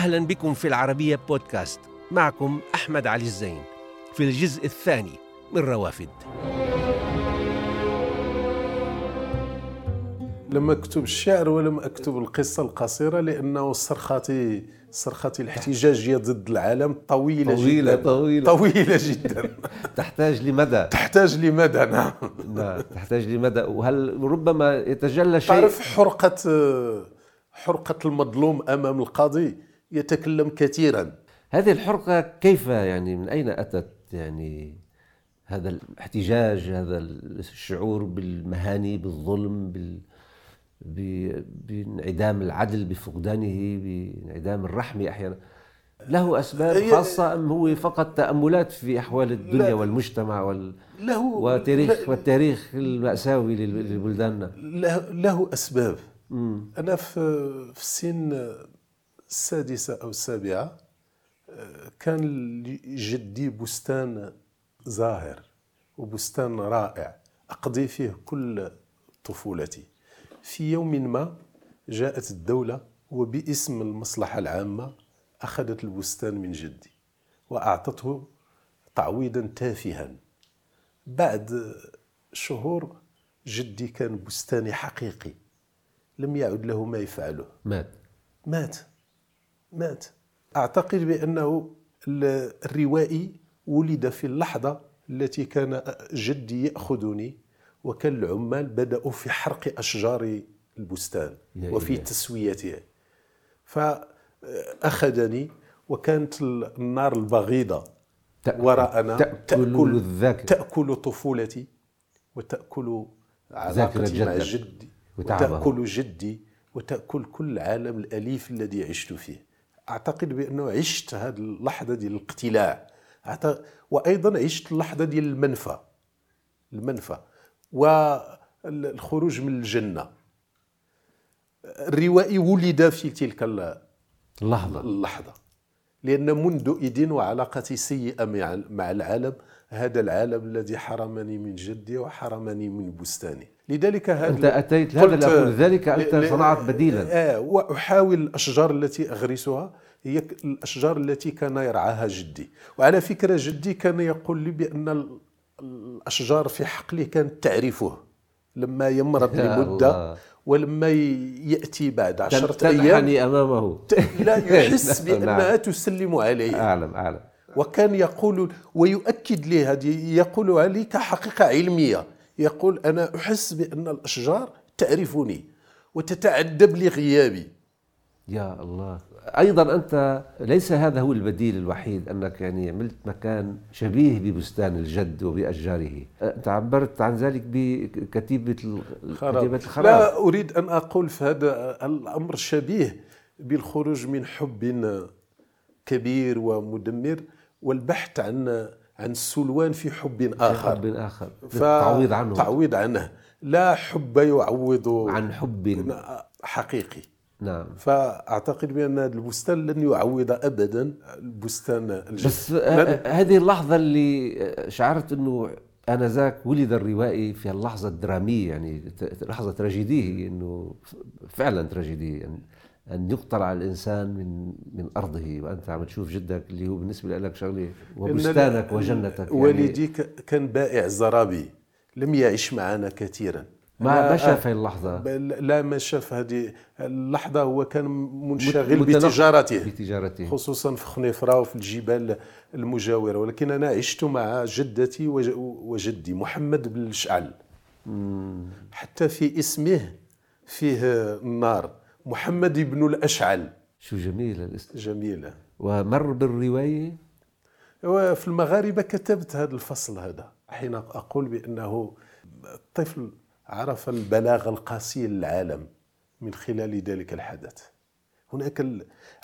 أهلا بكم في العربية بودكاست. معكم أحمد علي الزين في الجزء الثاني من روافد. لم أكتب الشعر ولم أكتب القصة القصيرة لأنه صرختي الاحتجاجية ضد العالم طويلة جدا تحتاج لمدى نعم تحتاج لمدى. وهل ربما يتجلى شيء؟ تعرف حرقة المظلوم أمام القاضي، يتكلم كثيرا. هذه الحرقة كيف يعني من أين أتت؟ يعني هذا الاحتجاج، هذا الشعور بالمهاني، بالظلم، بانعدام العدل، بفقدانه، بانعدام الرحمة أحيانا، له أسباب خاصة أم هو فقط تأملات في أحوال الدنيا والمجتمع والتاريخ المأساوي لبلداننا؟ له أسباب. أنا في سن 6 أو 7 كان جدي بستان زاهر وبستان رائع أقضي فيه كل طفولتي. في يوم ما جاءت الدولة وباسم المصلحة العامة أخذت البستان من جدي وأعطته تعويضا تافها. بعد شهور جدي كان بستاني حقيقي، لم يعد له ما يفعله، مات. أعتقد بأنه الروائي ولد في اللحظة التي كان جدي يأخذني وكان العمال بدأوا في حرق أشجار البستان وفي تسويتها، فأخذني وكانت النار البغيضة وراءنا تأكل طفولتي وتأكل علاقتي مع جدي وتأكل جدي وتأكل كل العالم الأليف الذي عشت فيه. أعتقد بأنه عشت هذه اللحظة دي الاقتلاع، وأيضا عشت اللحظة دي المنفى والخروج من الجنة. الروائي ولد في تلك اللحظة لأن منذ إذن وعلاقتي سيئة مع العالم، هذا العالم الذي حرمني من جدي وحرمني من بستاني. لذلك أنت أتيت هذا الأمر، ذلك أنت صنعت بديلا. وأحاول الأشجار التي أغرسها هي الأشجار التي كان يرعاها جدي. وعلى فكرة جدي كان يقول لي بأن الأشجار في حقله كانت تعرفه، لما يمرض لمدة ولما يأتي بعد 10 أيام تنحني أمامه لا يحس بأنها تسلم عليه. أعلم. وكان يقول ويؤكد لي هذه، يقول علي كحقيقة علمية، يقول أنا أحس بأن الأشجار تعرفني وتتعذب لغيابي. يا الله. أيضا أنت ليس هذا هو البديل الوحيد، أنك يعني عملت مكان شبيه ببستان الجد وبأشجاره. أنت عبرت عن ذلك بكتيبة الخراب. لا أريد أن أقول في هذا الأمر شبيه بالخروج من حب كبير ومدمر والبحث عن السلوان في حب آخر تعويض عنه. لا حب يعوض عن حب حقيقي. نعم. فأعتقد بأن البستان لن يعوض أبدا البستان الجديد. بس هذه اللحظة اللي شعرت أنه آنذاك ولد الروائي في اللحظة الدرامية، يعني لحظة تراجيدية، أنه فعلا تراجيدية، يعني أن يقتلع الإنسان من أرضه. وأنت عم تشوف جدك اللي هو بالنسبة لك شغلي وبستانك وجنتك. والدي يعني كان بائع زرابي، لم يعيش معنا كثيرا، ما شاف هذه اللحظة، لا ما شاف هذه اللحظة. هو كان منشغل بتجارته خصوصا في خنيفرة وفي الجبال المجاورة. ولكن أنا عشت مع جدتي وجدي محمد بن الأشعل، حتى في اسمه فيه النار، محمد بن الأشعل. شو جميلة الاسم، جميلة. ومر بالرواية. وفي المغاربة كتبت هذا الفصل، هذا حين أقول بأنه الطفل عرف البلاغ القاسي للعالم من خلال ذلك الحدث. هناك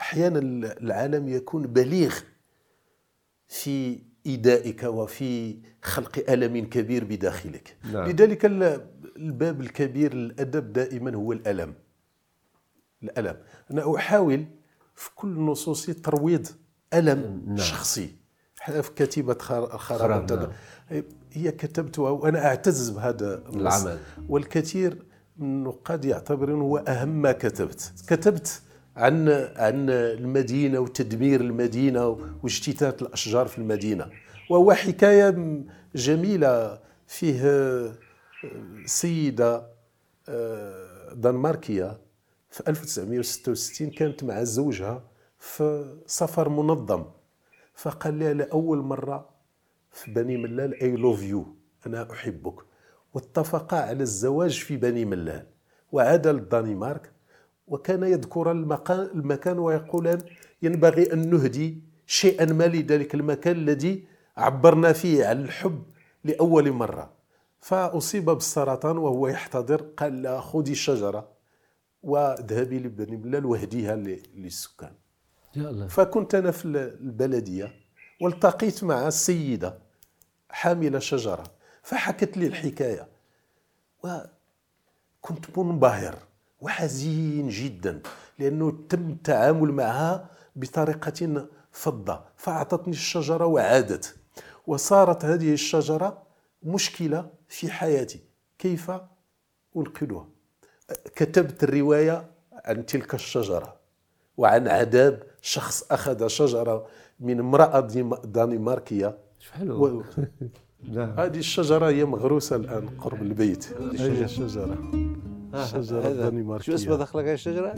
أحيانا العالم يكون بليغ في إيدائك وفي خلق ألم كبير بداخلك. نعم. لذلك الباب الكبير للأدب دائما هو الألم. أنا أحاول في كل نصوصي ترويض ألم. نعم. شخصي. في كتيبة خراب هي كتبتها وأنا أعتز بهذا العمل، والكثير من النقاد يعتبرون هو أهم ما كتبت. عن المدينة وتدمير المدينة واجتثاث الأشجار في المدينة. وهو حكاية جميلة فيه سيدة دنماركية في 1966 كانت مع زوجها في سفر منظم، فقال لها لأول مرة في بني ملال I love you، أنا أحبك، واتفقا على الزواج في بني ملال. وعاد للدنمارك وكان يذكر المكان ويقولان ينبغي أن نهدي شيئا ما لذلك المكان الذي عبرنا فيه عن الحب لأول مرة. فأصيب بالسرطان وهو يحتضر، قال لا خذي شجرة وذهبي لبني ملال وهديها للسكان. فكنت أنا في البلدية والتقيت مع السيدة حاملة شجرة فحكت لي الحكاية، وكنت منبهر وحزين جدا لأنه تم التعامل معها بطريقة فضة. فأعطتني الشجرة وعادت، وصارت هذه الشجرة مشكلة في حياتي كيف أنقذها. كتبت الرواية عن تلك الشجرة وعن عذاب شخص أخذ شجرة من امرأة دنماركية. حلو. هذه الشجرة هي مغروسة الآن قرب البيت. هذه الشجرة الدنماركية. شو اسمها داخلك هذه الشجرة؟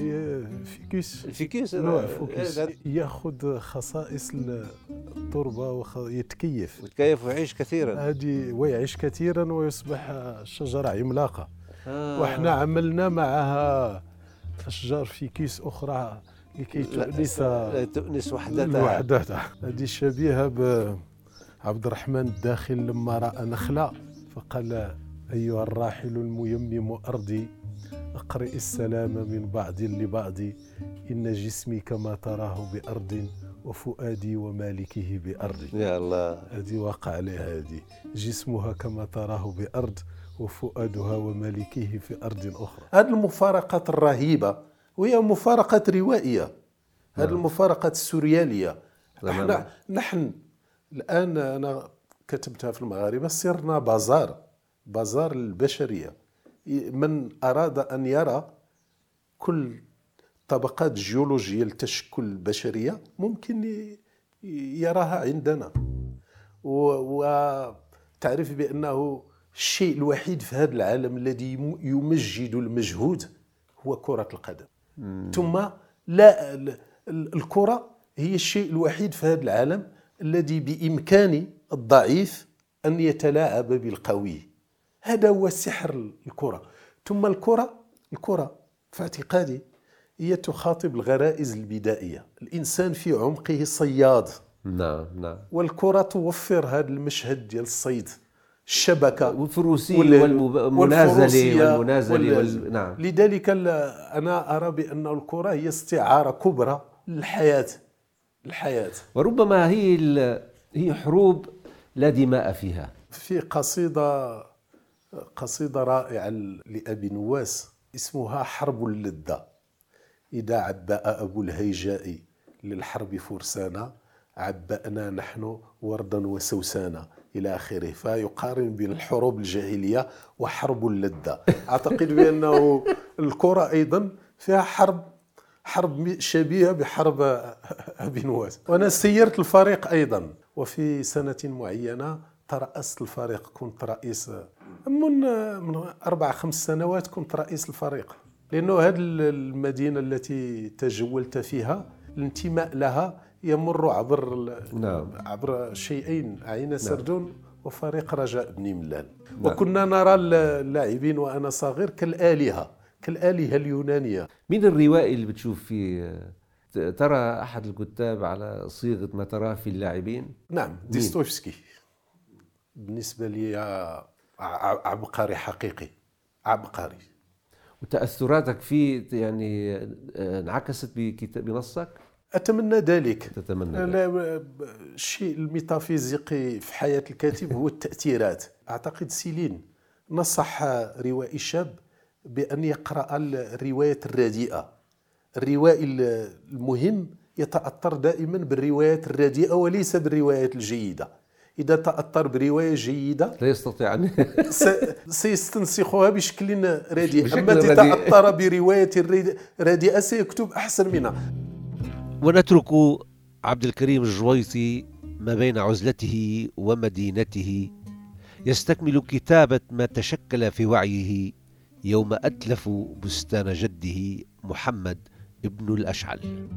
فيكيس. الفيكيس نوع فوكس يأخذ خصائص التربة ويتكيف. يتكيف ويعيش كثيرا. هذه ويعيش كثيرا ويصبح الشجرة عملاقة. وإحنا عملنا معها أشجار فيكيس أخرى لكي تؤنس وحدتها. هذه شبيهة عبد الرحمن الداخل لما رأى نخلة فقال أيها الراحل الميمم أرضي أقرئ السلام من بعض لبعض إن جسمي كما تراه بأرض وفؤادي ومالكه بأرض. يا الله هذه وقع عليها، هذه جسمها كما تراه بأرض وفؤادها ومالكه في أرض أخرى. هذه المفارقات الرهيبة وهي مفارقة روائية، هذه المفارقة السوريالية. نحن الآن أنا كتبتها في المغاربة، صرنا بازار البشرية. من أراد أن يرى كل طبقات جيولوجية لتشكل البشرية ممكن يراها عندنا. وتعرف بأنه الشيء الوحيد في هذا العالم الذي يمجد المجهود هو كرة القدم. ثم لا الكرة هي الشيء الوحيد في هذا العالم الذي بإمكان الضعيف أن يتلاعب بالقوي. هذا هو سحر الكرة. ثم الكرة في اعتقادي هي تخاطب الغرائز البدائية. الإنسان في عمقه صياد. نعم. والكرة توفر هذا المشهد ديال الصيد، الشبكة والفروسية والمنازلة. نعم. لذلك أنا أرى بأن الكرة هي استعارة كبرى للحياة. وربما هي حروب لا دماء فيها. في قصيدة رائعة لأبي نواس اسمها حرب اللذة. إذا عبأ أبو الهيجاء للحرب فرسانا عبأنا نحن وردا وسوسانا إلى آخره. فيقارن بين الحروب الجاهلية وحرب اللذة. أعتقد بأنه الكرة أيضا فيها حرب شبيهة بحرب أبي نواس. وأنا سيرت الفريق أيضا، وفي سنة معينة ترأست الفريق. كنت رئيس من 4-5 سنوات كنت رئيس الفريق، لأنه هذه المدينة التي تجولت فيها الانتماء لها يمر عبر شيئين، عين سردون وفريق رجاء بني ملال. وكنا نرى اللاعبين وأنا صغير كالآلهة اليونانية. من الروائي اللي بتشوف فيه ترى أحد الكتاب على صيغة ما تراه في اللاعبين؟ نعم، دستويفسكي بالنسبة لي عبقري حقيقي، عبقري. وتأثراتك فيه يعني انعكست بنصك؟ أتمنى ذلك. الشيء الميتافيزيقي في حياة الكاتب هو التأثيرات. أعتقد سيلين نصح روائي شاب بأن يقرأ الروايات الرديئة. الروائي المهم يتأثر دائما بالروايات الرديئة وليس بالروايات الجيدة. إذا تأثر برواية جيدة لا يستطيع أن سيستنسخها بشكل رديء، أما إذا تأثر برواية رديئة سيكتب أحسن منها. ونترك عبد الكريم الجويطي ما بين عزلته ومدينته يستكمل كتابة ما تشكل في وعيه يوم أتلف بستان جده محمد بن الأشعل.